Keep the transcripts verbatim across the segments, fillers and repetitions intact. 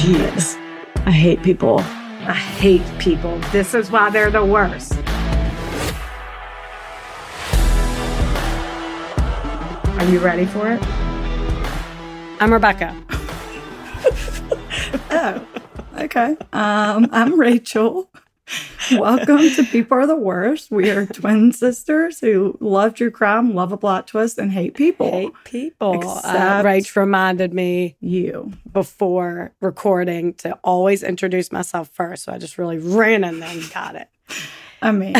Jeez. I hate people. I hate people. This is why they're the worst. Are you ready for it? I'm Rebecca. Oh, okay. Um, I'm Rachel. Welcome to People Are the Worst. We are twin sisters who love true crime, love a plot twist, and hate people. Hate people. Except uh, Rach reminded me you before recording to always introduce myself first. So I just really ran and then got it. I mean,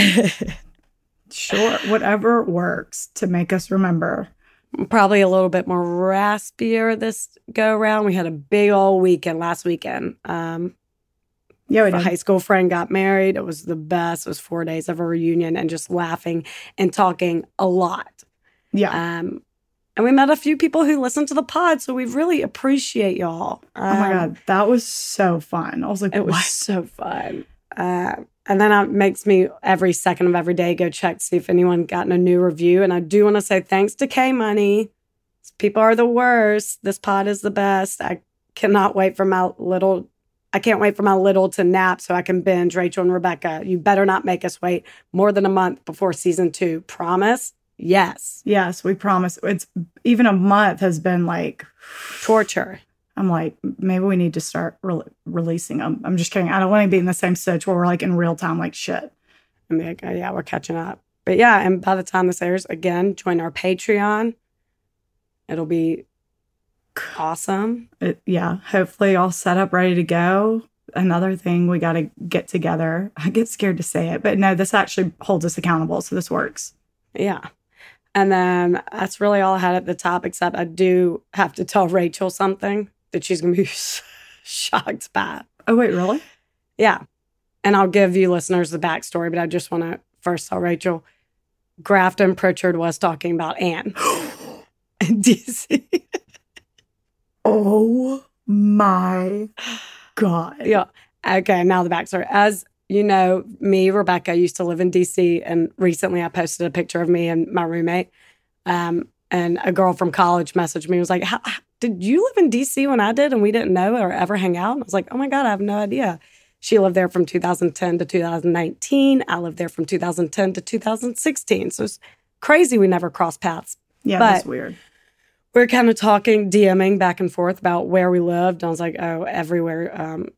sure, whatever works to make us remember. Probably a little bit more raspier this go around. We had a big old weekend last weekend. Um, yeah, we did. A high school friend got married. It was the best. It was four days of a reunion and just laughing and talking a lot. Yeah. Um, and we met a few people who listened to the pod, so we really appreciate y'all. Um, oh my God, that was so fun. I was like, it what? was so fun. Uh, and then it makes me every second of every day go check to see if anyone gotten a new review. And I do want to say thanks to K-Money. People are the worst. This pod is the best. I cannot wait for my little, I can't wait for my little to nap so I can binge Rachel and Rebecca. You better not make us wait more than a month before season two. Promise? Yes. Yes, we promise. It's even a month has been like torture. I'm like, maybe we need to start re- releasing them. I'm just kidding. I don't want to be in the same stage where we're like in real time, like shit. I mean, like, yeah, we're catching up. But yeah, and by the time this airs, again, join our Patreon. It'll be awesome. It, yeah, hopefully all set up, ready to go. Another thing we got to get together. I get scared to say it, but no, this actually holds us accountable, so this works. Yeah. And then that's really all I had at the top, except I do have to tell Rachel something that she's going to be shocked by. Oh, wait, really? Yeah. And I'll give you listeners the backstory, but I just want to first tell Rachel, Grafton Pritchard was talking about Anne in D C Oh, my God. Yeah. Okay, now the backstory. As you know, me, Rebecca, used to live in D C, and recently I posted a picture of me and my roommate, um, and a girl from college messaged me and was like, how, how, did you live in D C when I did and we didn't know or ever hang out? And I was like, oh, my God, I have no idea. She lived there from two thousand ten to two thousand nineteen. I lived there from two thousand ten to two thousand sixteen. So it's crazy we never crossed paths. Yeah, but that's weird. We're kind of talking, DMing back and forth about where we lived. And I was like, oh, everywhere. Um,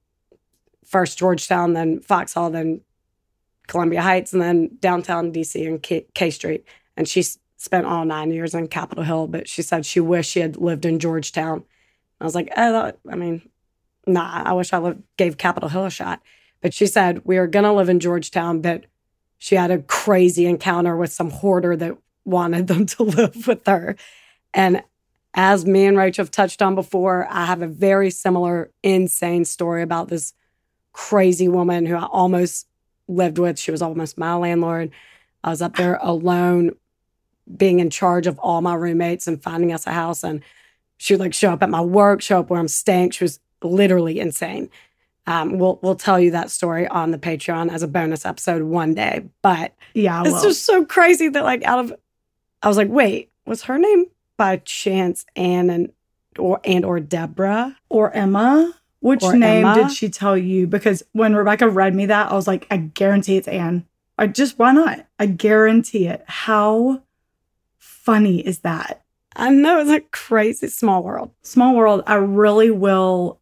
first Georgetown, then Foxhall, then Columbia Heights, and then downtown D C and K, K Street. And she spent all nine years in Capitol Hill, but she said she wished she had lived in Georgetown. I was like, oh, that, I mean, nah, I wish I lived, gave Capitol Hill a shot. But she said, we were going to live in Georgetown, but she had a crazy encounter with some hoarder that wanted them to live with her. And as me and Rachel have touched on before, I have a very similar insane story about this crazy woman who I almost lived with. She was almost my landlord. I was up there alone, being in charge of all my roommates and finding us a house. And she would like show up at my work, show up where I'm staying. She was literally insane. Um, we'll we'll tell you that story on the Patreon as a bonus episode one day. But yeah, it's just so crazy that like out of, I was like, wait, was her name by chance Anne and or and or Deborah or Emma? Which or name Emma? Did she tell you? Because when Rebecca read me that, I was like, I guarantee it's Anne. I just, why not? I guarantee it. How funny is that? I know. It's like crazy. Small world. Small world. I really will.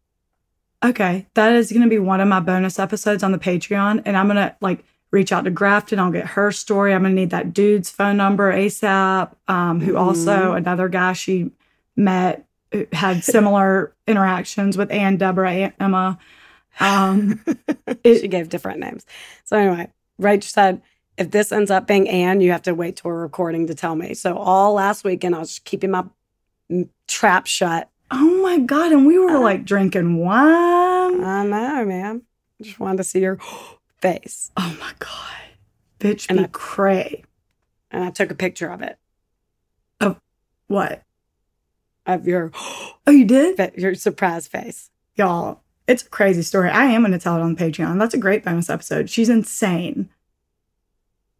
Okay. That is going to be one of my bonus episodes on the Patreon. And I'm going to like reach out to Grafton. I'll get her story. I'm going to need that dude's phone number ASAP, um, who mm-hmm. also another guy she met. Had similar interactions with Anne, Deborah, Aunt Emma. Um, it, she gave different names. So anyway, Rach said, if this ends up being Anne, you have to wait till a recording to tell me. So all last weekend, I was just keeping my trap shut. Oh, my God. And we were, uh, like, drinking wine. I know, man. Just wanted to see your face. Oh, my God. Bitch and be I, cray. And I took a picture of it. Of what? Of your, oh, you did? Your surprise face. Y'all, it's a crazy story. I am going to tell it on Patreon. That's a great bonus episode. She's insane.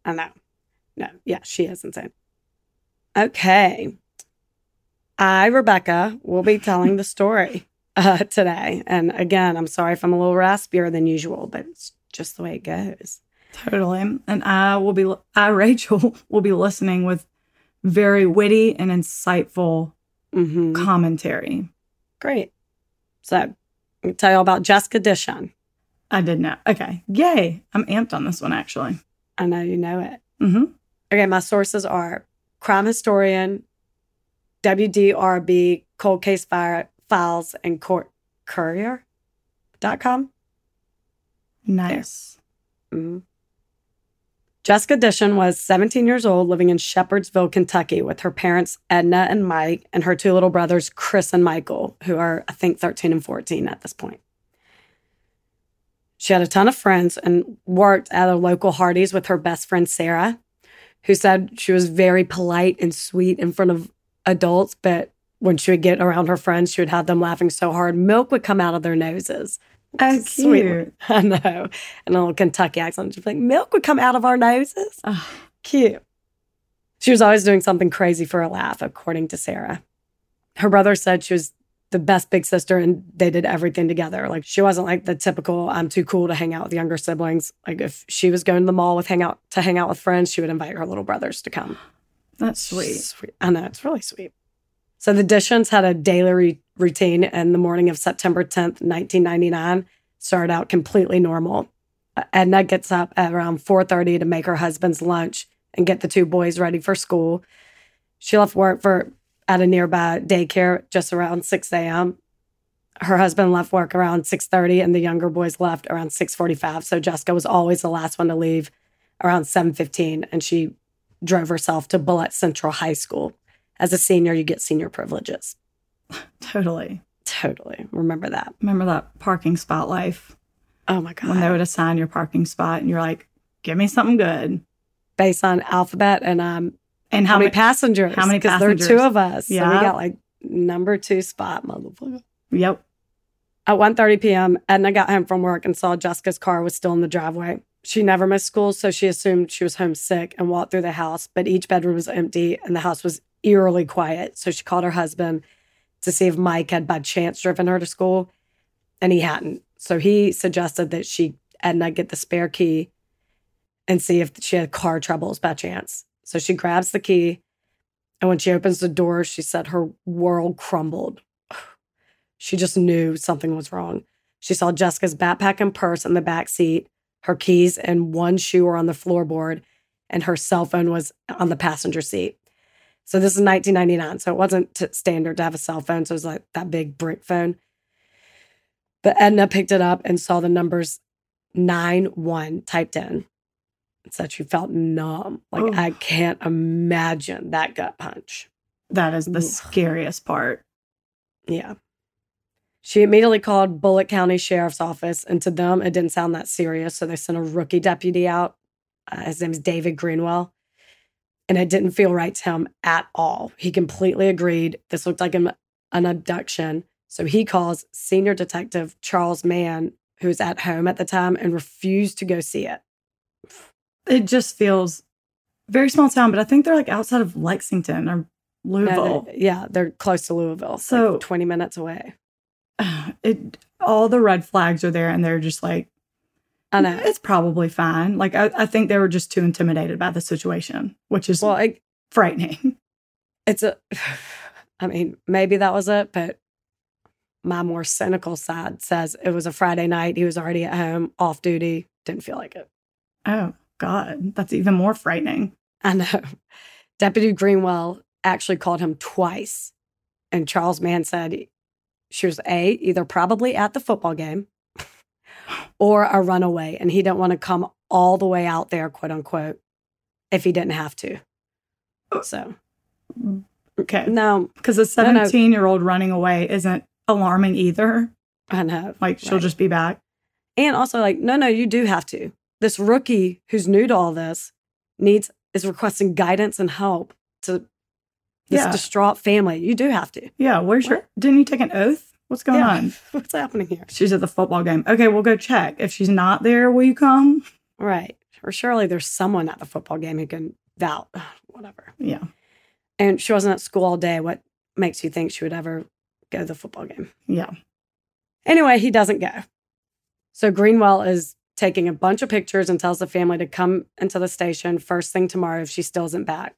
I know. No, yeah, she is insane. Okay. I, Rebecca, will be telling the story uh, today. And again, I'm sorry if I'm a little raspier than usual, but it's just the way it goes. Totally. And I will be, I, Rachel, will be listening with very witty and insightful mm-hmm. commentary. Great. So I'm going to tell you all about Jessica Dishon. I did know. Okay. Yay. I'm amped on this one, actually. I know you know it. Mm-hmm. Okay. My sources are crime historian, W D R B, Cold Case Files, and Court Courier dot com. Nice. Mm-hmm. Jessica Dishon was seventeen years old, living in Shepherdsville, Kentucky, with her parents, Edna and Mike, and her two little brothers, Chris and Michael, who are, I think, thirteen and fourteen at this point. She had a ton of friends and worked at a local Hardee's with her best friend, Sarah, who said she was very polite and sweet in front of adults, but when she would get around her friends, she would have them laughing so hard, milk would come out of their noses. Oh, cute. Sweet. I know. And a little Kentucky accent. She'd be like, milk would come out of our noses? Oh, cute. She was always doing something crazy for a laugh, according to Sarah. Her brother said she was the best big sister, and they did everything together. Like, she wasn't like the typical, I'm too cool to hang out with younger siblings. Like, if she was going to the mall with hang out to hang out with friends, she would invite her little brothers to come. That's sweet. sweet. I know, it's really sweet. So the Dishons had a daily re- routine, and the morning of September tenth, nineteen ninety-nine started out completely normal. Edna gets up at around four thirty to make her husband's lunch and get the two boys ready for school. She left work for at a nearby daycare just around six a.m. Her husband left work around six thirty, and the younger boys left around six forty-five. So Jessica was always the last one to leave around seven fifteen, and she drove herself to Bullitt Central High School. As a senior, you get senior privileges. Totally. Totally. Remember that. Remember that parking spot life. Oh, my God. When they would assign your parking spot, and you're like, give me something good. Based on alphabet and um. And how, how many ma- passengers? How many passengers? Because there are two of us. Yeah. So we got like number two spot, motherfucker. Yep. At one thirty p.m., Edna got home from work and saw Jessica's car was still in the driveway. She never missed school, so she assumed she was homesick and walked through the house, but each bedroom was empty and the house was eerily quiet. So she called her husband to see if Mike had by chance driven her to school, and he hadn't. So he suggested that she, Edna, get the spare key and see if she had car troubles by chance. So she grabs the key, and when she opens the door, she said her world crumbled. She just knew something was wrong. She saw Jessica's backpack and purse in the back seat, her keys and one shoe were on the floorboard, and her cell phone was on the passenger seat. So this is nineteen ninety-nine, so it wasn't t- standard to have a cell phone, so it was like that big brick phone. But Edna picked it up and saw the numbers nine one typed in. So she felt numb. Like, oh. I can't imagine that gut punch. That is the Ugh. scariest part. Yeah. She immediately called Bullitt County Sheriff's Office, and to them, it didn't sound that serious, so they sent a rookie deputy out. Uh, his name is David Greenwell, and it didn't feel right to him at all. He completely agreed. This looked like an, an abduction, so he calls Senior Detective Charles Mann, who was at home at the time, and refused to go see it. It just feels very small town, but I think they're like outside of Lexington or Louisville. No, they're, yeah, they're close to Louisville, so like twenty minutes away. It all the red flags are there, and they're just like, I know it's probably fine. Like I, I think they were just too intimidated by the situation, which is well, it, frightening. It's a, I mean, maybe that was it, but my more cynical side says it was a Friday night. He was already at home, off duty, didn't feel like it. Oh, God. That's even more frightening. I know. Deputy Greenwell actually called him twice. And Charles Mann said she was, A, either probably at the football game or a runaway, and he didn't want to come all the way out there, quote unquote, if he didn't have to. So. Okay. No. Because a seventeen-year-old no, no. running away isn't alarming either. I know. Like, she'll right. just be back. And also, like, no, no, you do have to. This rookie who's new to all this needs is requesting guidance and help to this yeah. distraught family. You do have to. Yeah, where's what? your? Didn't you take an oath? What's going yeah. on? What's happening here? She's at the football game. Okay, we'll go check. If she's not there, will you come? Right. Or surely there's someone at the football game who can doubt whatever. Yeah. And she wasn't at school all day. What makes you think she would ever go to the football game? Yeah. Anyway, he doesn't go. So Greenwell is taking a bunch of pictures and tells the family to come into the station first thing tomorrow if she still isn't back.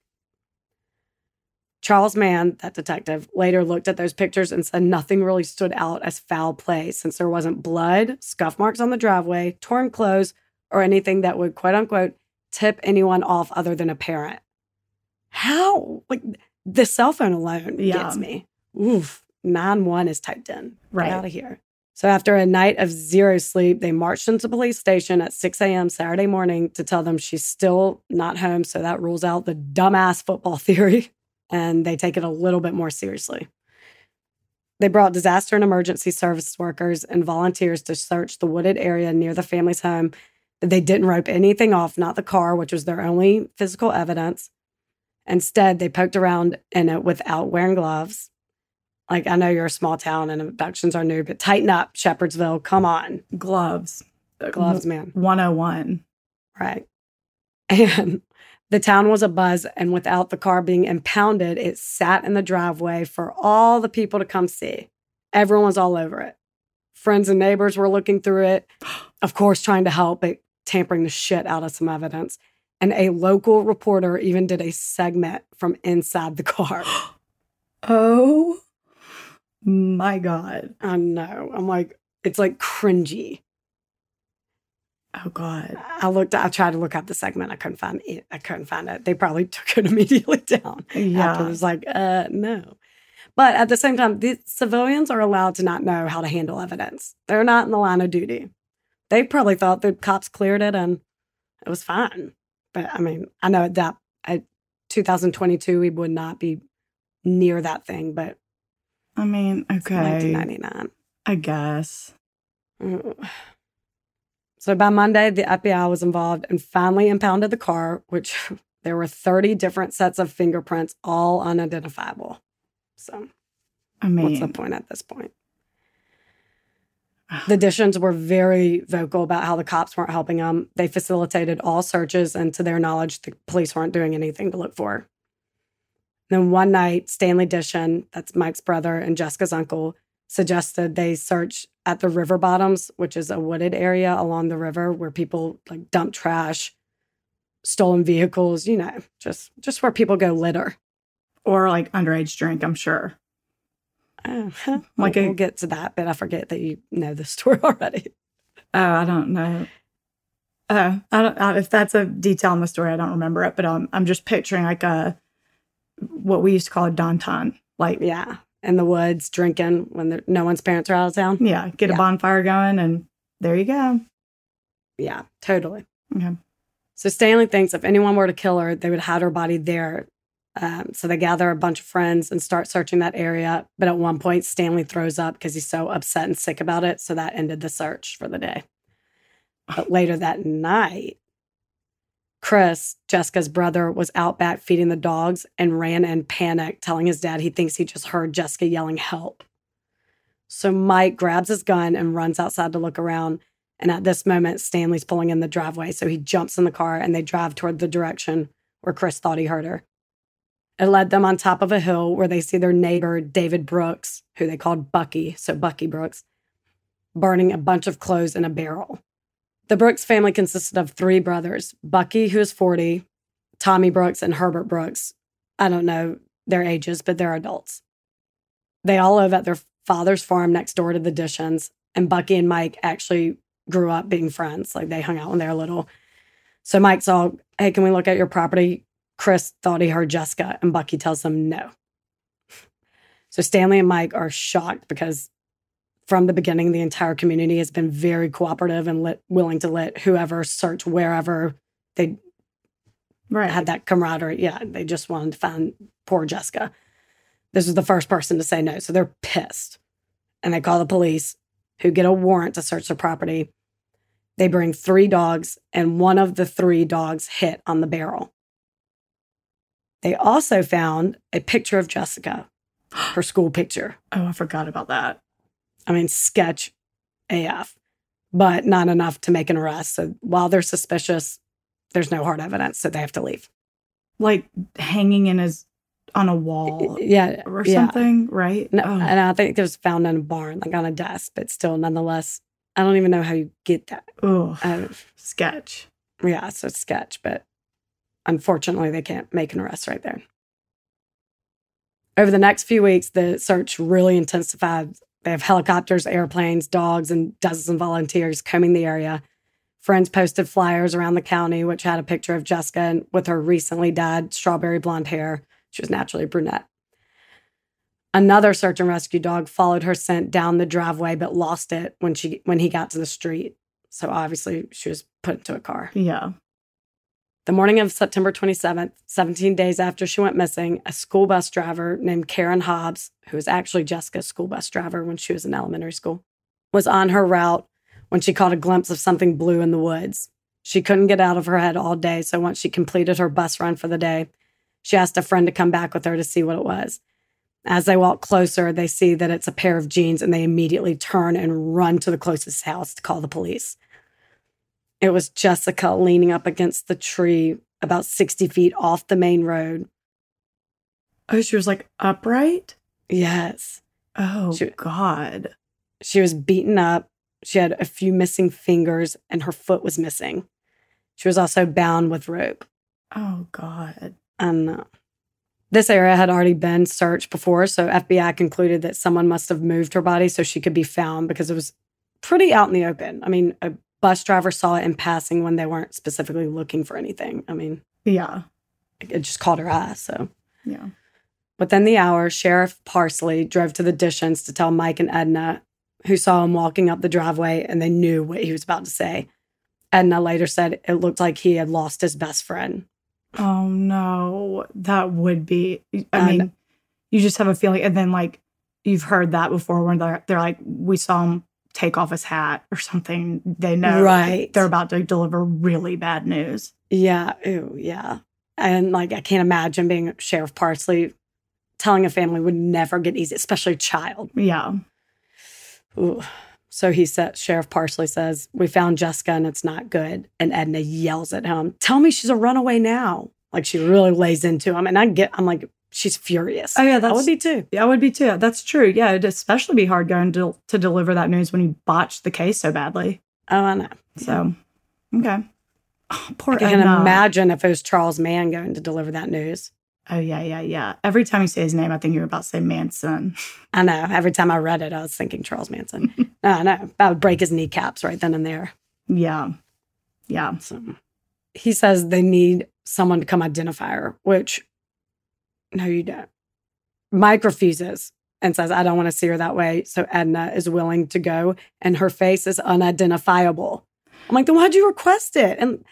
Charles Mann, that detective, later looked at those pictures and said nothing really stood out as foul play since there wasn't blood, scuff marks on the driveway, torn clothes, or anything that would, quote unquote, tip anyone off other than a parent. How? Like, the cell phone alone yeah. gets me. Oof, nine one is typed in. Right. Get out of here. So after a night of zero sleep, they marched into the police station at six a.m. Saturday morning to tell them she's still not home, so that rules out the dumbass football theory, and they take it a little bit more seriously. They brought disaster and emergency service workers and volunteers to search the wooded area near the family's home. They didn't rope anything off, not the car, which was their only physical evidence. Instead, they poked around in it without wearing gloves. Like, I know you're a small town and abductions are new, but tighten up, Shepherdsville. Come on. Gloves. Gloves, man. one oh one. Right. And the town was abuzz, and without the car being impounded, it sat in the driveway for all the people to come see. Everyone was all over it. Friends and neighbors were looking through it, of course trying to help, but tampering the shit out of some evidence. And a local reporter even did a segment from inside the car. Oh. My God. I know. I'm like, it's like cringy. Oh God. I looked, I tried to look up the segment. I couldn't find it. I couldn't find it. They probably took it immediately down. Yeah. After. It was like, uh, no. But at the same time, the civilians are allowed to not know how to handle evidence. They're not in the line of duty. They probably thought the cops cleared it and it was fine. But I mean, I know at that, at two thousand twenty-two, we would not be near that thing, but I mean, okay. nineteen ninety-nine. I guess. So by Monday, the F B I was involved and finally impounded the car, which there were thirty different sets of fingerprints, all unidentifiable. So I mean, what's the point at this point? The Dishons were very vocal about how the cops weren't helping them. They facilitated all searches, and to their knowledge, the police weren't doing anything to look for. Then one night, Stanley Dishon, that's Mike's brother and Jessica's uncle, suggested they search at the river bottoms, which is a wooded area along the river where people like dump trash, stolen vehicles, you know, just, just where people go litter. Or like underage drink, I'm sure. Uh, like we'll, a, we'll get to that, but I forget that you know the story already. Oh, I don't know. Uh, I don't, I, if that's a detail in the story, I don't remember it, but um, I'm just picturing like a... what we used to call a Danton. Like, yeah, in the woods, drinking when no one's parents are out of town. Yeah, get yeah. a bonfire going, and there you go. Yeah, totally. Okay. So Stanley thinks if anyone were to kill her, they would hide her body there. Um, so they gather a bunch of friends and start searching that area. But at one point, Stanley throws up because he's so upset and sick about it. So that ended the search for the day. But later that night, Chris, Jessica's brother, was out back feeding the dogs and ran in panic, telling his dad he thinks he just heard Jessica yelling help. So Mike grabs his gun and runs outside to look around. And at this moment, Stanley's pulling in the driveway. So he jumps in the car and they drive toward the direction where Chris thought he heard her. It led them on top of a hill where they see their neighbor, David Brooks, who they called Bucky, so Bucky Brooks, burning a bunch of clothes in a barrel. The Brooks family consisted of three brothers, Bucky, who is forty, Tommy Brooks, and Herbert Brooks. I don't know their ages, but they're adults. They all live at their father's farm next door to the Dishons, and Bucky and Mike actually grew up being friends. Like, they hung out when they were little. So Mike's all, hey, can we look at your property? Chris thought he heard Jessica, and Bucky tells them no. So Stanley and Mike are shocked because from the beginning, the entire community has been very cooperative and lit, willing to let whoever search wherever they right. had that camaraderie. Yeah, they just wanted to find poor Jessica. This is the first person to say no, so they're pissed. And they call the police, who get a warrant to search the property. They bring three dogs, and one of the three dogs hit on the barrel. They also found a picture of Jessica, her school picture. Oh, I forgot about that. I mean, sketch A F, but not enough to make an arrest. So while they're suspicious, there's no hard evidence, so they have to leave. Like hanging in his on a wall yeah, or yeah. something, right? No, oh. And I think it was found in a barn, like on a desk, but still, nonetheless, I don't even know how you get that. Oh, um, sketch. Yeah, so it's sketch, but unfortunately, they can't make an arrest right there. Over the next few weeks, the search really intensified. They have helicopters, airplanes, dogs, and dozens of volunteers combing the area. Friends posted flyers around the county, which had a picture of Jessica with her recently dyed strawberry blonde hair. She was naturally brunette. Another search and rescue dog followed her scent down the driveway, but lost it when she when he got to the street. So obviously, she was put into a car. Yeah. The morning of September twenty-seventh, seventeen days after she went missing, a school bus driver named Karen Hobbs, who was actually Jessica's school bus driver when she was in elementary school, was on her route when she caught a glimpse of something blue in the woods. She couldn't get out of her head all day, so once she completed her bus run for the day, she asked a friend to come back with her to see what it was. As they walk closer, they see that it's a pair of jeans, and they immediately turn and run to the closest house to call the police. It was Jessica leaning up against the tree about sixty feet off the main road. Oh, she was like upright? Yes. Oh, she, God. She was beaten up. She had a few missing fingers and her foot was missing. She was also bound with rope. Oh, God. I know. This area had already been searched before, so F B I concluded that someone must have moved her body so she could be found because it was pretty out in the open. I mean, a bus driver saw it in passing when they weren't specifically looking for anything. I mean, yeah, it just caught her eye. So, yeah. Within the hour, Sheriff Parsley drove to the Dishons to tell Mike and Edna, who saw him walking up the driveway, and they knew what he was about to say. Edna later said it looked like he had lost his best friend. Oh, no. That would be, I and, mean, you just have a feeling. And then, like, you've heard that before when they're, they're like, we saw him take off his hat or something. They know right. They're about to deliver really bad news. Yeah. Ooh, yeah. And, like, I can't imagine being Sheriff Parsley. Telling a family would never get easy, especially a child. Yeah. Ooh. So he said, Sheriff Parsley says, we found Jessica and it's not good. And Edna yells at him, tell me she's a runaway now. Like, she really lays into him. And I get, I'm like, she's furious. Oh, yeah, that's, I would be too. Yeah, I would be too. That's true. Yeah, it'd especially be hard going to, to deliver that news when you botched the case so badly. Oh, I know. So, okay. Oh, poor Edna. I can imagine if it was Charles Mann going to deliver that news. Oh, yeah, yeah, yeah. Every time you say his name, I think you're about to say Manson. I know. Every time I read it, I was thinking Charles Manson. I know. I would break his kneecaps right then and there. Yeah. Yeah. So, he says they need someone to come identify her, which... No, you don't. Mike refuses and says, I don't want to see her that way. So Edna is willing to go, and her face is unidentifiable. I'm like, then why'd you request it? And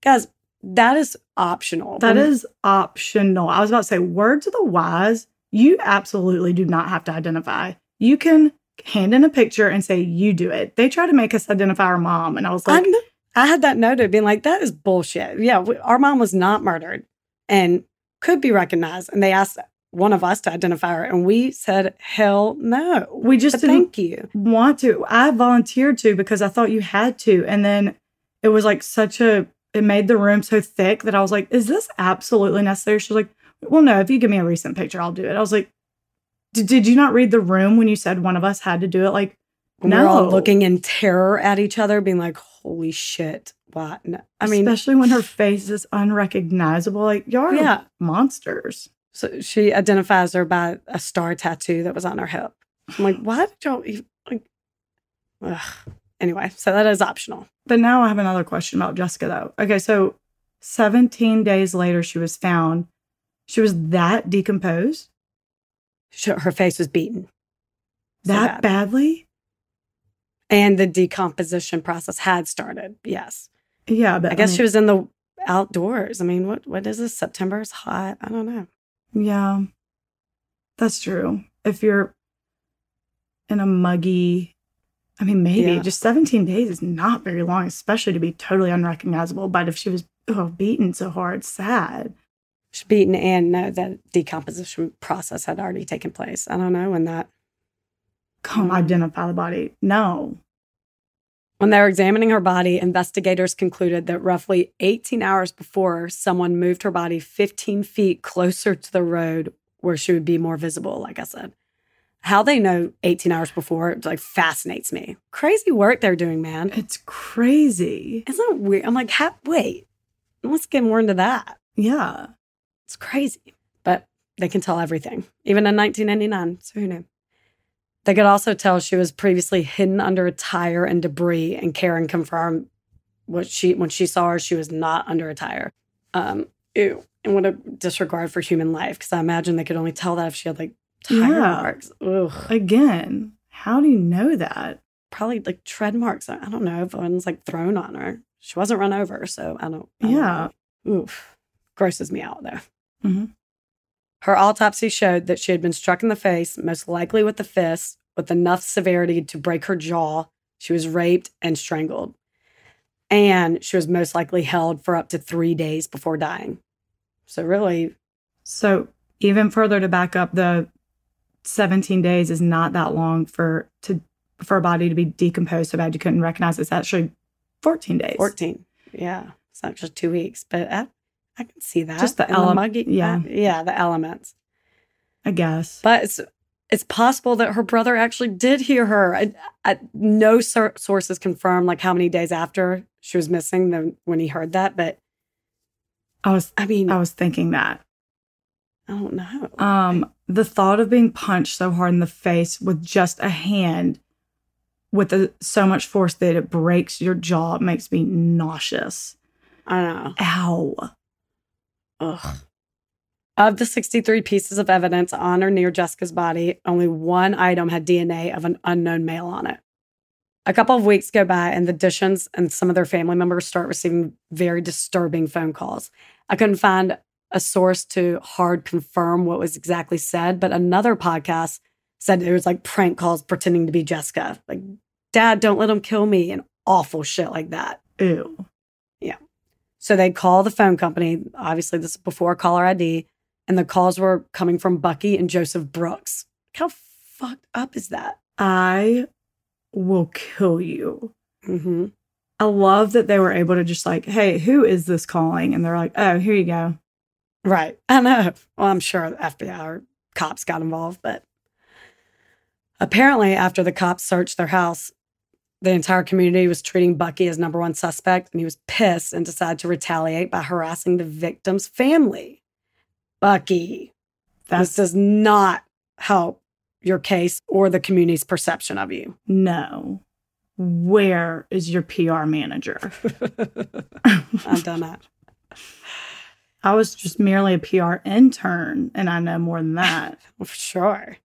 guys, that is optional. That is optional. I was about to say, word to the wise, you absolutely do not have to identify. You can hand in a picture and say, you do it. They try to make us identify our mom. And I was like, I'm, I had that noted, being like, that is bullshit. Yeah, we, our mom was not murdered. And could be recognized. And they asked one of us to identify her, and we said, hell no. We just but didn't thank you. want to. I volunteered to because I thought you had to. And then it was like such a, it made the room so thick that I was like, is this absolutely necessary? She was like, well, no, if you give me a recent picture, I'll do it. I was like, did you not read the room when you said one of us had to do it? Like, when no. We're all looking in terror at each other, being like, holy shit. What? No. I mean, especially when her face is unrecognizable. Like, y'all yeah. are monsters. So she identifies her by a star tattoo that was on her hip. I'm like, why did y'all even, like, ugh. Anyway, so that is optional. But now I have another question about Jessica, though. Okay, so seventeen days later, she was found. She was that decomposed? She, her face was beaten. That so bad. badly? And the decomposition process had started, yes. Yeah, but I guess I mean, she was in the outdoors. I mean, what what is this? September is hot. I don't know. Yeah, that's true. If you're in a muggy, I mean, maybe yeah. just seventeen days is not very long, especially to be totally unrecognizable. But if she was oh, beaten so hard, sad. She's beaten and no, that decomposition process had already taken place. I don't know when that. Come identify the body. No. When they were examining her body, investigators concluded that roughly eighteen hours before, someone moved her body fifteen feet closer to the road where she would be more visible, like I said. How they know eighteen hours before, it, like, fascinates me. Crazy work they're doing, man. It's crazy. It's not weird. I'm like, how, wait, let's get more into that. Yeah. It's crazy. But they can tell everything, even in nineteen ninety-nine. So who knew? They could also tell she was previously hidden under a tire and debris, and Karen confirmed what she when she saw her, she was not under a tire. Um, ew. And what a disregard for human life, because I imagine they could only tell that if she had, like, tire yeah. marks. Ugh. Again, how do you know that? Probably, like, tread marks. I don't know if one's, like, thrown on her. She wasn't run over, so I don't, I don't yeah. know. Oof. Grosses me out, though. Mm-hmm. Her autopsy showed that she had been struck in the face, most likely with the fist, with enough severity to break her jaw. She was raped and strangled. And she was most likely held for up to three days before dying. So really... So even further to back up, the seventeen days is not that long for to for a body to be decomposed so bad you couldn't recognize it. It's actually fourteen days. fourteen, yeah. It's not just two weeks, but... I- I can see that. Just the elements. Yeah. Yeah, the elements. I guess. But it's it's possible that her brother actually did hear her. I, I, no sur- sources confirm, like, how many days after she was missing the, when he heard that, but I was I mean I was thinking that. I don't know. Um, the thought of being punched so hard in the face with just a hand with a, so much force that it breaks your jaw makes me nauseous. I know. Ow. Ugh. Of the sixty-three pieces of evidence on or near Jessica's body, only one item had D N A of an unknown male on it. A couple of weeks go by, and the Dishons and some of their family members start receiving very disturbing phone calls. I couldn't find a source to hard confirm what was exactly said, but another podcast said it was like prank calls pretending to be Jessica. Like, Dad, don't let him kill me, and awful shit like that. Ew. Yeah. So they'd call the phone company, obviously this is before caller I D, and the calls were coming from Bucky and Joseph Brooks. How fucked up is that? I will kill you. Mm-hmm. I love that they were able to just like, hey, who is this calling? And they're like, oh, here you go. Right. I know. Well, I'm sure the F B I or cops got involved, but apparently after the cops searched their house, the entire community was treating Bucky as number one suspect, and he was pissed and decided to retaliate by harassing the victim's family. Bucky, That's... this does not help your case or the community's perception of you. No. Where is your P R manager? I've done that. I was just merely a P R intern, and I know more than that. For sure.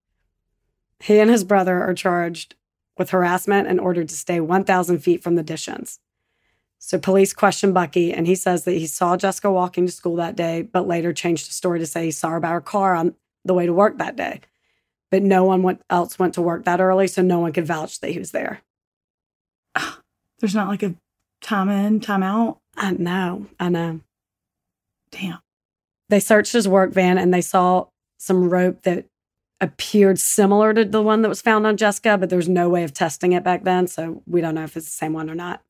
He and his brother are charged with harassment and ordered to stay one thousand feet from the Dishons. So police questioned Bucky, and he says that he saw Jessica walking to school that day, but later changed the story to say he saw her by her car on the way to work that day. But no one went, else went to work that early, so no one could vouch that he was there. There's not like a time in, time out? I know, I know. Damn. They searched his work van, and they saw some rope that appeared similar to the one that was found on Jessica, but there was no way of testing it back then, so we don't know if it's the same one or not.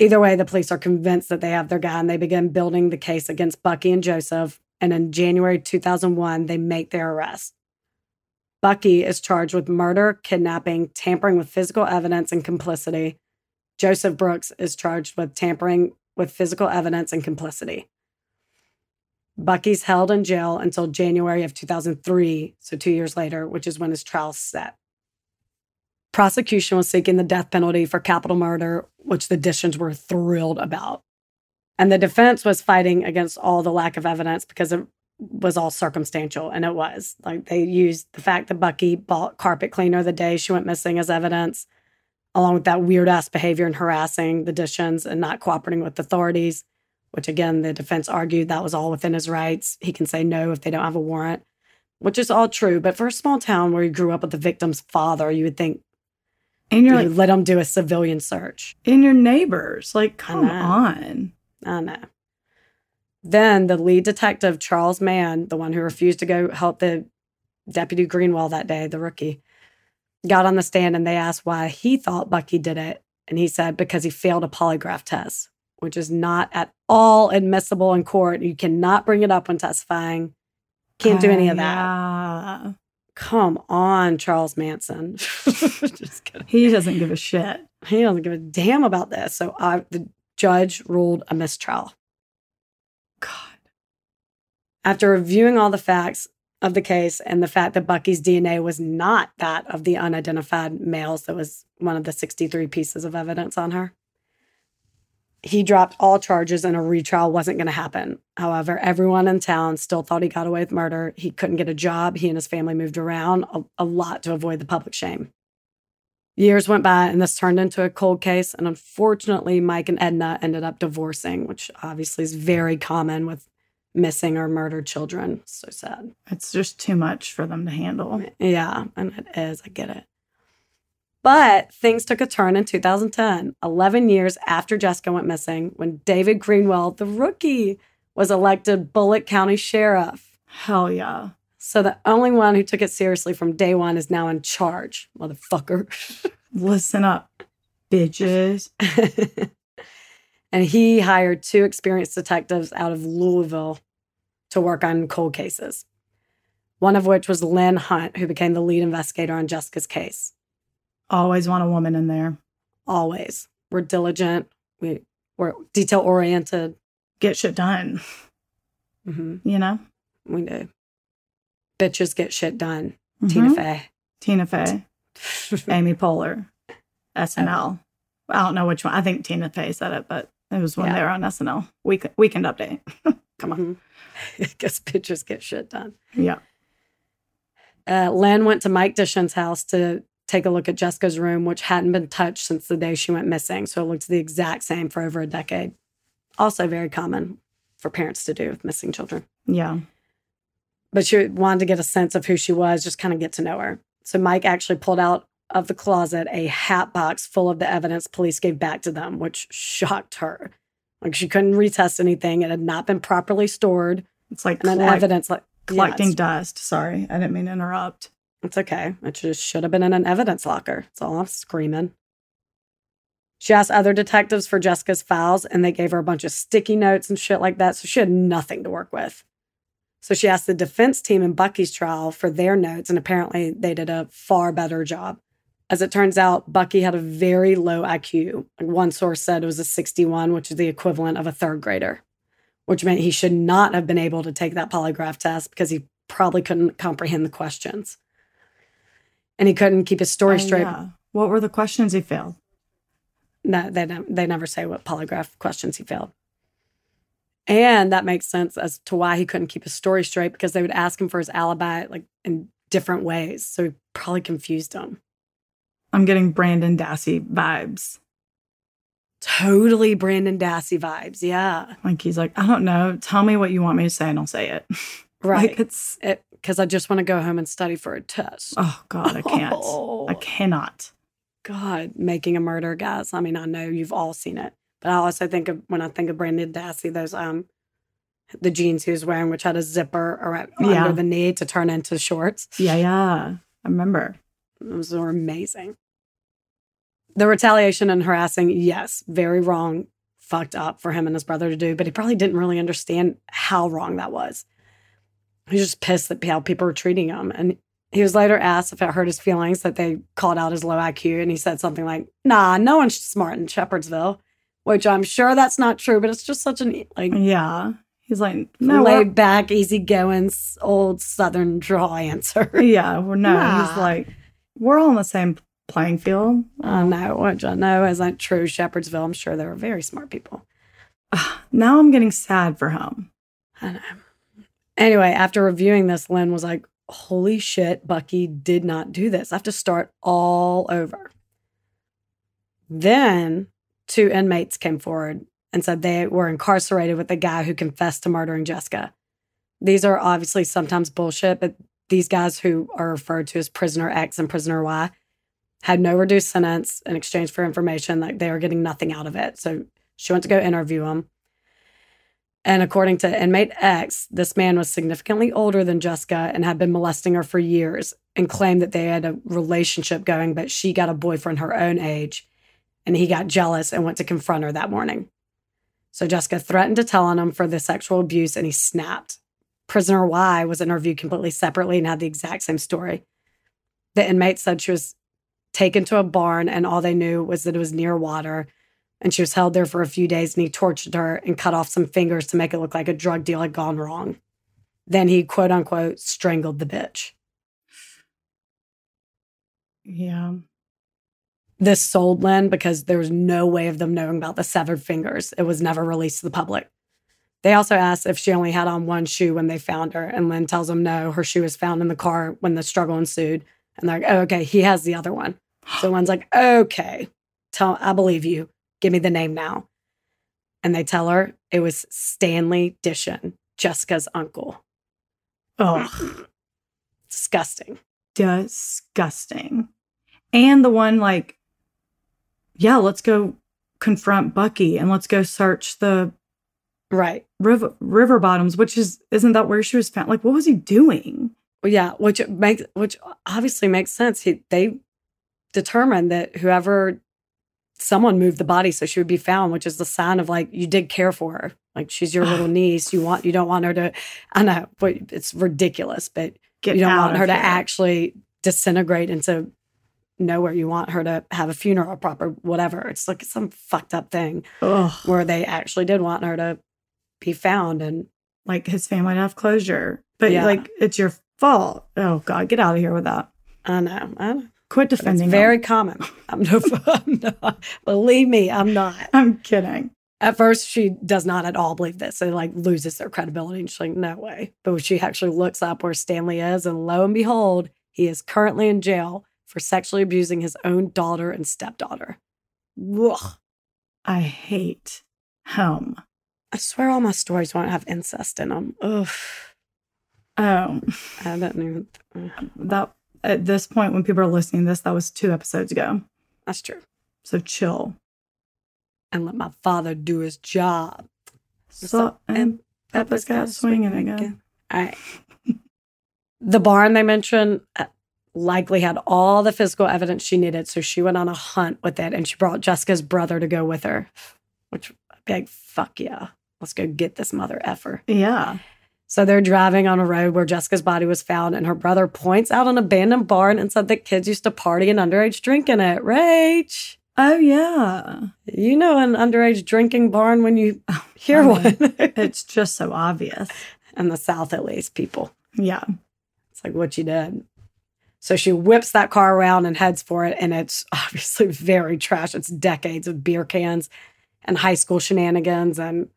Either way, the police are convinced that they have their guy, and they begin building the case against Bucky and Joseph, and in January two thousand one, they make their arrest. Bucky is charged with murder, kidnapping, tampering with physical evidence, and complicity. Joseph Brooks is charged with tampering with physical evidence and complicity. Bucky's held in jail until January of two thousand three, so two years later, which is when his trial's set. Prosecution was seeking the death penalty for capital murder, which the Dishons were thrilled about. And the defense was fighting against all the lack of evidence because it was all circumstantial, and it was. Like, they used the fact that Bucky bought carpet cleaner the day she went missing as evidence, along with that weird-ass behavior and harassing the Dishons and not cooperating with authorities, which, again, the defense argued that was all within his rights. He can say no if they don't have a warrant, which is all true. But for a small town where you grew up with the victim's father, you would think, and you're you like, let them do a civilian search. And your neighbors. Like, come I on. I know. Then the lead detective, Charles Mann, the one who refused to go help the Deputy Greenwell that day, the rookie, got on the stand, and they asked why he thought Bucky did it. And he said because he failed a polygraph test, which is not at all admissible in court. You cannot bring it up when testifying. Can't do any of that. Yeah. Come on, Charles Manson. Just kidding. He doesn't give a shit. He doesn't give a damn about this. So I, the judge ruled a mistrial. God. After reviewing all the facts of the case and the fact that Bucky's D N A was not that of the unidentified males, that was one of the sixty-three pieces of evidence on her, he dropped all charges and a retrial wasn't going to happen. However, everyone in town still thought he got away with murder. He couldn't get a job. He and his family moved around a, a lot to avoid the public shame. Years went by and this turned into a cold case. And unfortunately, Mike and Edna ended up divorcing, which obviously is very common with missing or murdered children. So sad. It's just too much for them to handle. Yeah, and it is. I get it. But things took a turn in two thousand ten, eleven years after Jessica went missing, when David Greenwell, the rookie, was elected Bullitt County Sheriff. Hell yeah. So the only one who took it seriously from day one is now in charge, motherfucker. Listen up, bitches. And he hired two experienced detectives out of Louisville to work on cold cases, one of which was Lynn Hunt, who became the lead investigator on Jessica's case. Always want a woman in there. Always. We're diligent. We, we're detail-oriented. Get shit done. Mm-hmm. You know? We do. Bitches get shit done. Mm-hmm. Tina Fey. Tina Fey. Amy Poehler. S N L. I don't know which one. I think Tina Fey said it, but it was when yeah. they were on S N L. Week, weekend update. Come on. I guess bitches get shit done. Yeah. Uh, Lynn went to Mike Dishon's house to take a look at Jessica's room, which hadn't been touched since the day she went missing. So it looked the exact same for over a decade. Also very common for parents to do with missing children. Yeah. But she wanted to get a sense of who she was, just kind of get to know her. So Mike actually pulled out of the closet a hat box full of the evidence police gave back to them, which shocked her. Like, she couldn't retest anything. It had not been properly stored. It's like collect- evidence, like collecting yeah, dust. Sorry, I didn't mean to interrupt. It's okay. It just should have been in an evidence locker. That's all I'm screaming. She asked other detectives for Jessica's files, and they gave her a bunch of sticky notes and shit like that, so she had nothing to work with. So she asked the defense team in Bucky's trial for their notes, and apparently they did a far better job. As it turns out, Bucky had a very low I Q. One source said it was a sixty-one, which is the equivalent of a third grader, which meant he should not have been able to take that polygraph test because he probably couldn't comprehend the questions. And he couldn't keep his story oh, straight. Yeah. What were the questions he failed? No, they don't, they never say what polygraph questions he failed. And that makes sense as to why he couldn't keep his story straight, because they would ask him for his alibi like in different ways. So he probably confused him. I'm getting Brendan Dassey vibes. Totally Brendan Dassey vibes, yeah. Like, he's like, I don't know. Tell me what you want me to say and I'll say it. Right. Like, it's... It, because I just want to go home and study for a test. Oh, God, I can't. Oh. I cannot. God, Making a Murderer, guys. I mean, I know you've all seen it. But I also think of, when I think of Brendan Dassey, those, um, the jeans he was wearing, which had a zipper around, yeah. under the knee to turn into shorts. Yeah, yeah. I remember. Those were amazing. The retaliation and harassing, yes, very wrong, fucked up for him and his brother to do. But he probably didn't really understand how wrong that was. He was just pissed at how people were treating him. And he was later asked if it hurt his feelings that they called out his low I Q. And he said something like, nah, no one's smart in Shepherdsville, which I'm sure that's not true. But it's just such an, like, yeah. He's like, no, laid back, easygoing, old Southern drawl answer. Yeah. Well, no, nah. He's like, we're all on the same playing field. I know, which I know isn't true. Shepherdsville, I'm sure they were very smart people. Now I'm getting sad for him. I know. Anyway, after reviewing this, Lynn was like, holy shit, Bucky did not do this. I have to start all over. Then two inmates came forward and said they were incarcerated with the guy who confessed to murdering Jessica. These are obviously sometimes bullshit, but these guys, who are referred to as Prisoner X and Prisoner Y, had no reduced sentence in exchange for information. Like, they were getting nothing out of it. So she went to go interview them. And according to inmate X, this man was significantly older than Jessica and had been molesting her for years, and claimed that they had a relationship going, but she got a boyfriend her own age, and he got jealous and went to confront her that morning. So Jessica threatened to tell on him for the sexual abuse, and he snapped, Prisoner Y was interviewed completely separately and had the exact same story. The inmate said she was taken to a barn and all they knew was that it was near water, and she was held there for a few days, and he tortured her and cut off some fingers to make it look like a drug deal had gone wrong. Then he, quote unquote, strangled the bitch. Yeah. This sold Lynn because there was no way of them knowing about the severed fingers. It was never released to the public. They also asked if she only had on one shoe when they found her, and Lynn tells them no, her shoe was found in the car when the struggle ensued. And they're like, oh, okay, he has the other one. So Lynn's like, okay, tell, I believe you. Give me the name now. And they tell her it was Stanley Dishon, Jessica's uncle. Oh, disgusting. Disgusting. And the one like, yeah, let's go confront Bucky and let's go search the right river, river bottoms, which is, isn't that where she was found? Like, what was he doing? Well, yeah, which makes, which obviously makes sense. He, they determined that whoever, someone moved the body so she would be found, which is the sign of like, you did care for her. Like, she's your little niece. You want, you don't want her to, I know, but it's ridiculous, but Get you don't want her here. to actually disintegrate into nowhere. You want her to have a funeral proper, whatever. It's like some fucked up thing Ugh. where they actually did want her to be found. And like, his family to have closure, but yeah. like, it's your fault. Oh God, get out of here with that. I know. I know. Quit defending. It's very them. common. I'm no, I'm not. Believe me, I'm not. I'm kidding. At first, she does not at all believe this. It like loses their credibility, and she's like, "No way." But when she actually looks up where Stanley is, and lo and behold, he is currently in jail for sexually abusing his own daughter and stepdaughter. Ugh. I hate him. I swear, all my stories won't have incest in them. Ugh. Oh, I didn't even. Th- that at this point, when people are listening to this, that was two episodes ago. That's true. So chill, and let my father do his job. So and Peppa's got swinging again. again. All right. The barn they mentioned likely had all the physical evidence she needed, so she went on a hunt with it, and she brought Jessica's brother to go with her. Which I'd be like, fuck yeah, let's go get this mother effer. Yeah. So they're driving on a road where Jessica's body was found, and her brother points out an abandoned barn and said that kids used to party and underage drink in it. Rach. Oh, yeah. You know an underage drinking barn when you hear I mean, one. It's just so obvious. In the South, at least, people. Yeah. It's like what you did. So she whips that car around and heads for it, and it's obviously very trash. It's decades of beer cans and high school shenanigans and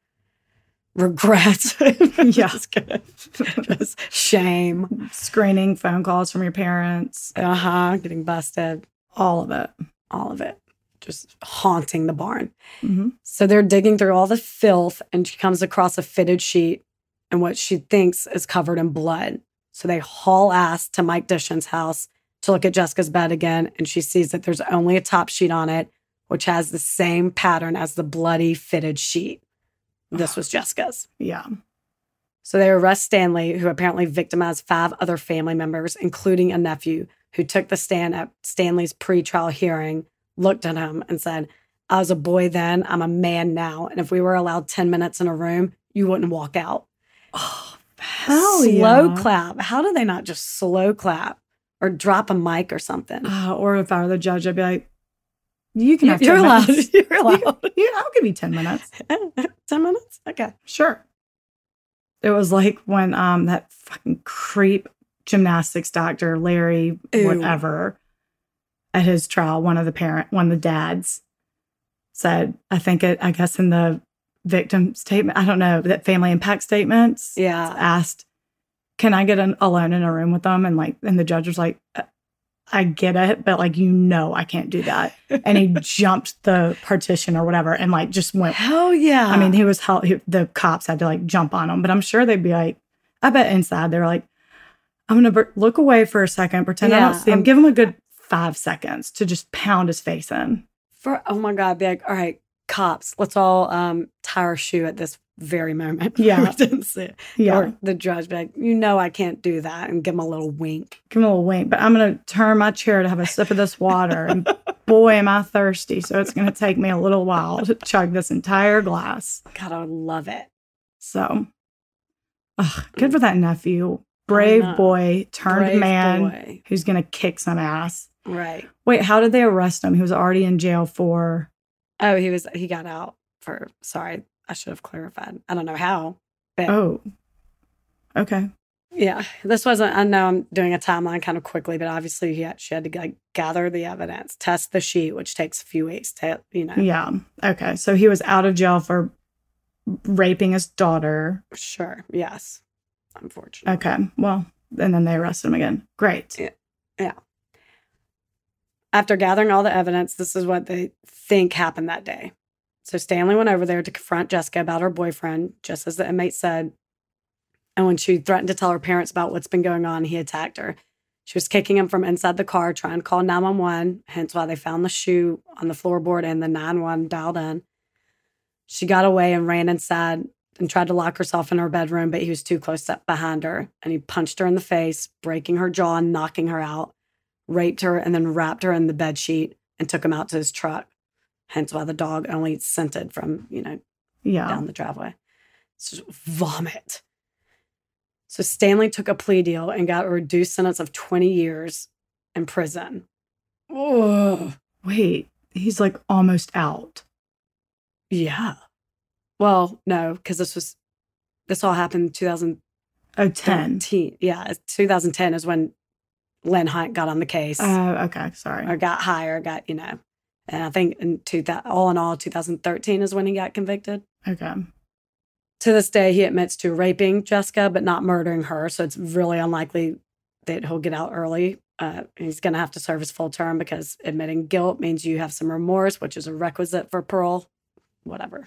regrets. Yeah. Just, just shame. Screening phone calls from your parents. Uh-huh. Getting busted. All of it. All of it. Just haunting the barn. Mm-hmm. So they're digging through all the filth, and she comes across a fitted sheet and what she thinks is covered in blood. So they haul ass to Mike Dishon's house to look at Jessica's bed again, and she sees that there's only a top sheet on it, which has the same pattern as the bloody fitted sheet. This was Jessica's. Yeah. So they arrest Stanley, who apparently victimized five other family members, including a nephew, who took the stand at Stanley's pretrial hearing, looked at him and said, "I was a boy then, I'm a man now. And if we were allowed ten minutes in a room, you wouldn't walk out." Oh, hell slow yeah. Slow clap. How do they not just slow clap or drop a mic or something? Uh, or if I were the judge, I'd be like, You can have You're ten allowed. minutes. You're allowed. You, you, I'll give you ten minutes. ten minutes? Okay. Sure. It was like when um that fucking creep gymnastics doctor, Larry, Ew. whatever, at his trial, one of the parent, one of the dads said, I think it, I guess in the victim statement, I don't know, that family impact statements. Yeah. Asked, can I get an, alone in a room with them? And like, and the judge was like, I get it, but like, you know, I can't do that. And he jumped the partition or whatever and like just went. Hell yeah. I mean, he was, held, he, the cops had to like jump on him, but I'm sure they'd be like, I bet inside they're like, I'm going to b- look away for a second, pretend yeah, I don't see him. I'm, Give him a good five seconds to just pound his face in. For Oh my God, be like, all right, cops, let's all um, tie our shoe at this very moment. Yeah. We didn't see it. Yeah. Or the judge be like, you know I can't do that, and give him a little wink. Give him a little wink. But I'm going to turn my chair to have a sip of this water. And boy, am I thirsty. So it's going to take me a little while to chug this entire glass. God, I would love it. So Ugh, good for that nephew. Brave boy turned Brave man boy. who's going to kick some ass. Right. Wait, how did they arrest him? He was already in jail for... Oh, he was. He got out for... Sorry, I should have clarified. I don't know how. But oh, okay. Yeah, this wasn't... I know I'm doing a timeline kind of quickly, but obviously he had, she had to like, gather the evidence, test the sheet, which takes a few weeks to, you know. Yeah, okay. So he was out of jail for raping his daughter. Sure, yes. Unfortunately. Okay, well, and then they arrested him again. Great. Yeah. yeah. After gathering all the evidence, this is what they think happened that day. So Stanley went over there to confront Jessica about her boyfriend, just as the inmate said. And when she threatened to tell her parents about what's been going on, he attacked her. She was kicking him from inside the car, trying to call nine one one, hence why they found the shoe on the floorboard and the nine one one dialed in. She got away and ran inside and tried to lock herself in her bedroom, but he was too close up behind her, and he punched her in the face, breaking her jaw and knocking her out, raped her, and then wrapped her in the bedsheet and took him out to his truck, hence why the dog only scented from, you know, yeah. down the driveway. It's just vomit. So Stanley took a plea deal and got a reduced sentence of twenty years in prison. Oh, wait, he's like almost out. Yeah. Well, no, because this was, this all happened in twenty ten. Yeah, twenty ten is when Lynn Hunt got on the case. Oh, uh, okay, sorry. Or got hired, got, you know, and I think in two, all in all, two thousand thirteen is when he got convicted. Okay. To this day, he admits to raping Jessica, but not murdering her. So it's really unlikely that he'll get out early. Uh, he's going to have to serve his full term because admitting guilt means you have some remorse, which is a requisite for parole, whatever.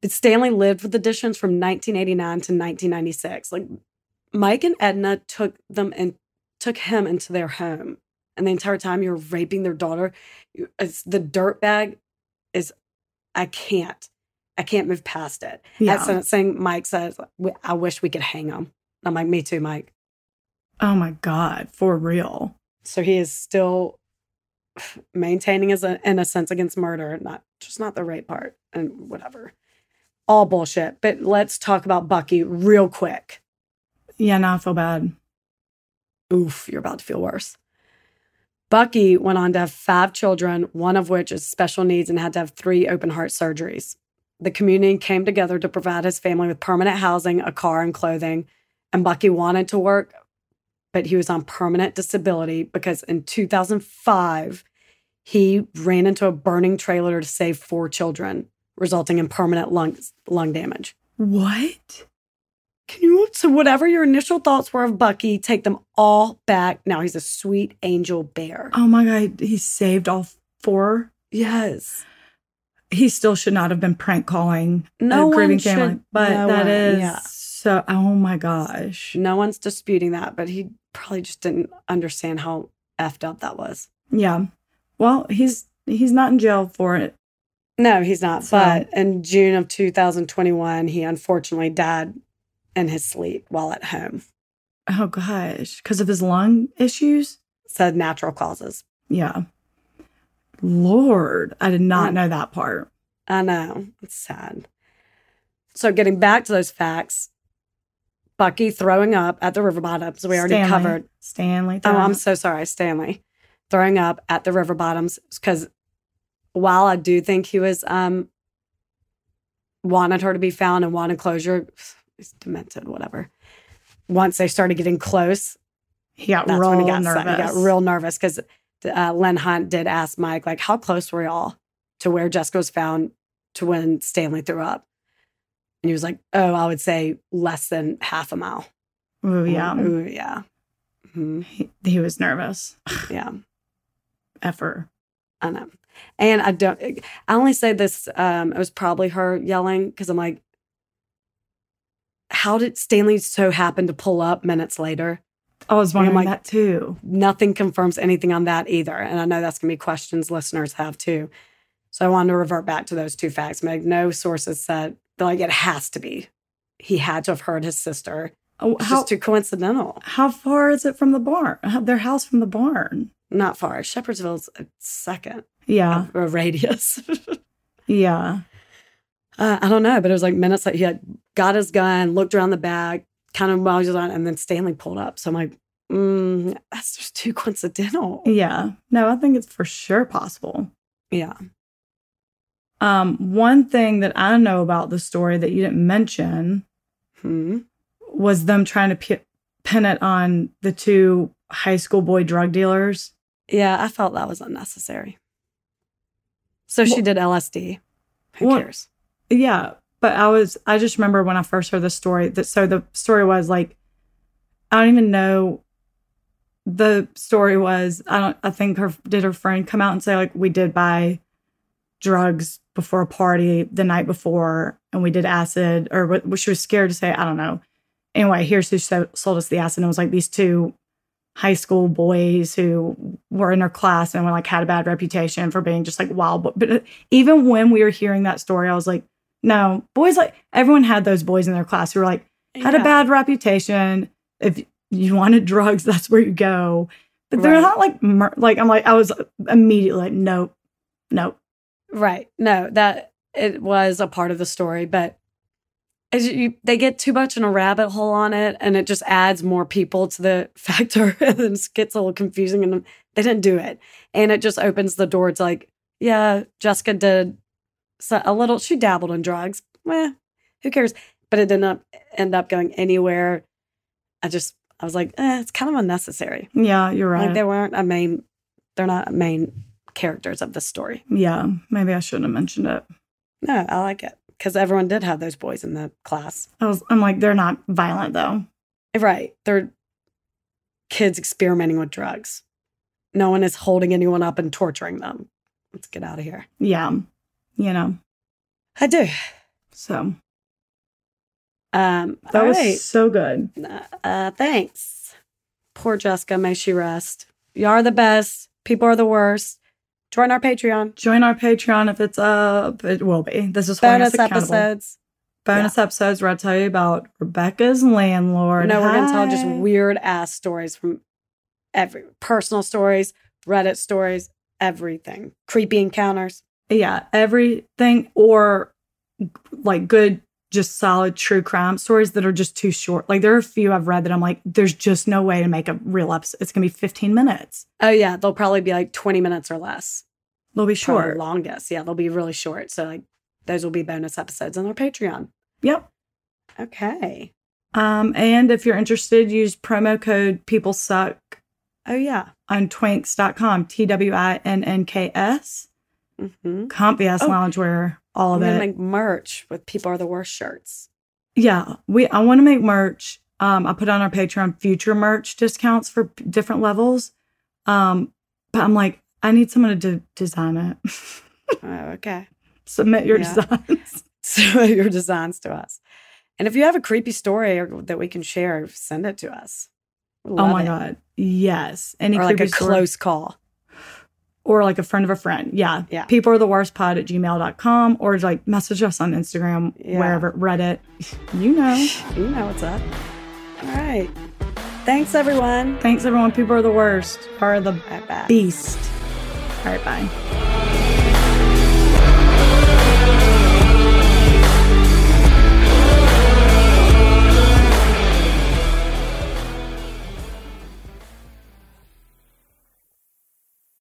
But Stanley lived with the Dishons from nineteen eighty-nine to nineteen ninety-six. Like Mike and Edna took them and took him into their home. And the entire time you're raping their daughter, it's, the dirtbag is, I can't. I can't move past it. Yeah. That's the thing Mike says, I wish we could hang him. I'm like, me too, Mike. Oh, my God. For real. So he is still maintaining his innocence against murder, not just not the rape part and whatever. All bullshit. But let's talk about Bucky real quick. Yeah, no, I feel bad. Oof, you're about to feel worse. Bucky went on to have five children, one of which is special needs and had to have three open heart surgeries. The community came together to provide his family with permanent housing, a car, and clothing. And Bucky wanted to work, but he was on permanent disability because in two thousand five, he ran into a burning trailer to save four children, resulting in permanent lung, lung damage. What? Can you, so whatever your initial thoughts were of Bucky, take them all back. Now he's a sweet angel bear. Oh my God, he saved all four? Yes. He still should not have been prank calling no a grieving family. Should, but no that one, is yeah. so, oh my gosh. No one's disputing that, but he probably just didn't understand how effed up that was. Yeah. Well, he's he's not in jail for it. No, he's not. So. But in June of two thousand twenty-one, he unfortunately died in his sleep while at home. Oh gosh. Because of his lung issues? So natural causes. Yeah. Lord, I did not know that part. I know. It's sad. So getting back to those facts, Bucky throwing up at the river bottoms. We already Stanley. covered. Stanley. Oh, I'm so sorry. Stanley. Throwing up at the river bottoms because while I do think he was um wanted her to be found and wanted closure, he's demented, whatever. Once they started getting close, he got real he got nervous. He got real nervous because... Uh, Lynn Hunt did ask Mike, like, how close were y'all to where Jessica was found to when Stanley threw up? And he was like, oh, I would say less than half a mile. Ooh, yeah. Ooh, yeah. Mm-hmm. He, he was nervous. Yeah. Effer. I know. And I don't, I only say this, um, it was probably her yelling because I'm like, how did Stanley so happen to pull up minutes later? I was wondering like, that too. Nothing confirms anything on that either. And I know that's going to be questions listeners have too. So I wanted to revert back to those two facts. Like, no sources said, like, it has to be. He had to have heard his sister. Oh, it's how, just too coincidental. How far is it from the barn? Their house from the barn? Not far. Shepherdsville's a second. Yeah. A, a radius. yeah. Uh, I don't know, but it was like minutes. Like he had got his gun, looked around the back, kind of while I was on, and then Stanley pulled up. So I'm like, mm, that's just too coincidental. Yeah. No, I think it's for sure possible. Yeah. Um, one thing that I know about the story that you didn't mention hmm. was them trying to p- pin it on the two high school boy drug dealers. Yeah, I felt that was unnecessary. So well, she did L S D. Who well, cares? Yeah. But I was, I just remember when I first heard the story that, so the story was like, I don't even know. The story was, I don't, I think her, did her friend come out and say like, we did buy drugs before a party the night before and we did acid, or what she was scared to say, I don't know. Anyway, here's who sold us the acid. And it was like these two high school boys who were in her class and were like, had a bad reputation for being just like wild. But, but even when we were hearing that story, I was like, no, boys, like, everyone had those boys in their class who were like, had yeah. a bad reputation. If you wanted drugs, that's where you go. But right. they're not like, mur- like, I'm like, I was immediately like, nope, nope. Right. No, that it was a part of the story, but as you, they get too much in a rabbit hole on it, and it just adds more people to the factor, and it gets a little confusing, and they didn't do it. And it just opens the door to like, yeah, Jessica did. So a little, she dabbled in drugs. Well, who cares? But it didn't up, end up going anywhere. I just, I was like, eh, it's kind of unnecessary. Yeah, you're right. Like they weren't a main, they're not main characters of this story. Yeah, maybe I shouldn't have mentioned it. No, I like it. Because everyone did have those boys in the class. I was, I'm like, they're not violent though. Right. They're kids experimenting with drugs. No one is holding anyone up and torturing them. Let's get out of here. Yeah. You know, I do. So, um, that was right. so good. Uh, uh, thanks. Poor Jessica. May she rest. You are the best. People are the worst. Join our Patreon. Join our Patreon if it's up. It will be. This is bonus episodes. Bonus yeah. episodes where I tell you about Rebecca's landlord. No, Hi. We're going to tell just weird ass stories from every personal stories, Reddit stories, everything. Creepy encounters. Yeah, everything, or like good, just solid true crime stories that are just too short. Like there are a few I've read that I'm like, there's just no way to make a real episode. It's going to be fifteen minutes. Oh yeah, they'll probably be like twenty minutes or less. They'll be short. Probably longest, yeah, they'll be really short. So like those will be bonus episodes on our Patreon. Yep. Okay. Um, and if you're interested, use promo code PeopleSuck. Oh yeah, on twinks dot com, T W I N N K S. Mm-hmm. Comfy ass oh, loungewear, all of I'm it. I'm gonna make merch with "People Are the Worst" shirts. Yeah, we. I want to make merch. Um, I put on our Patreon future merch discounts for p- different levels. Um, but I'm like, I need someone to d- design it. Oh, okay. Submit your yeah. designs. Submit your designs to us. And if you have a creepy story or, that we can share, send it to us. Love oh my it. God, yes. Any or like creepy a story? Close call. Or like a friend of a friend. Yeah. yeah. People are the worst pod at gmail dot com, or like message us on Instagram, yeah. wherever, Reddit. You know. You know what's up. All right. Thanks, everyone. Thanks, everyone. People are the worst. Are the All right, beast. All right, bye.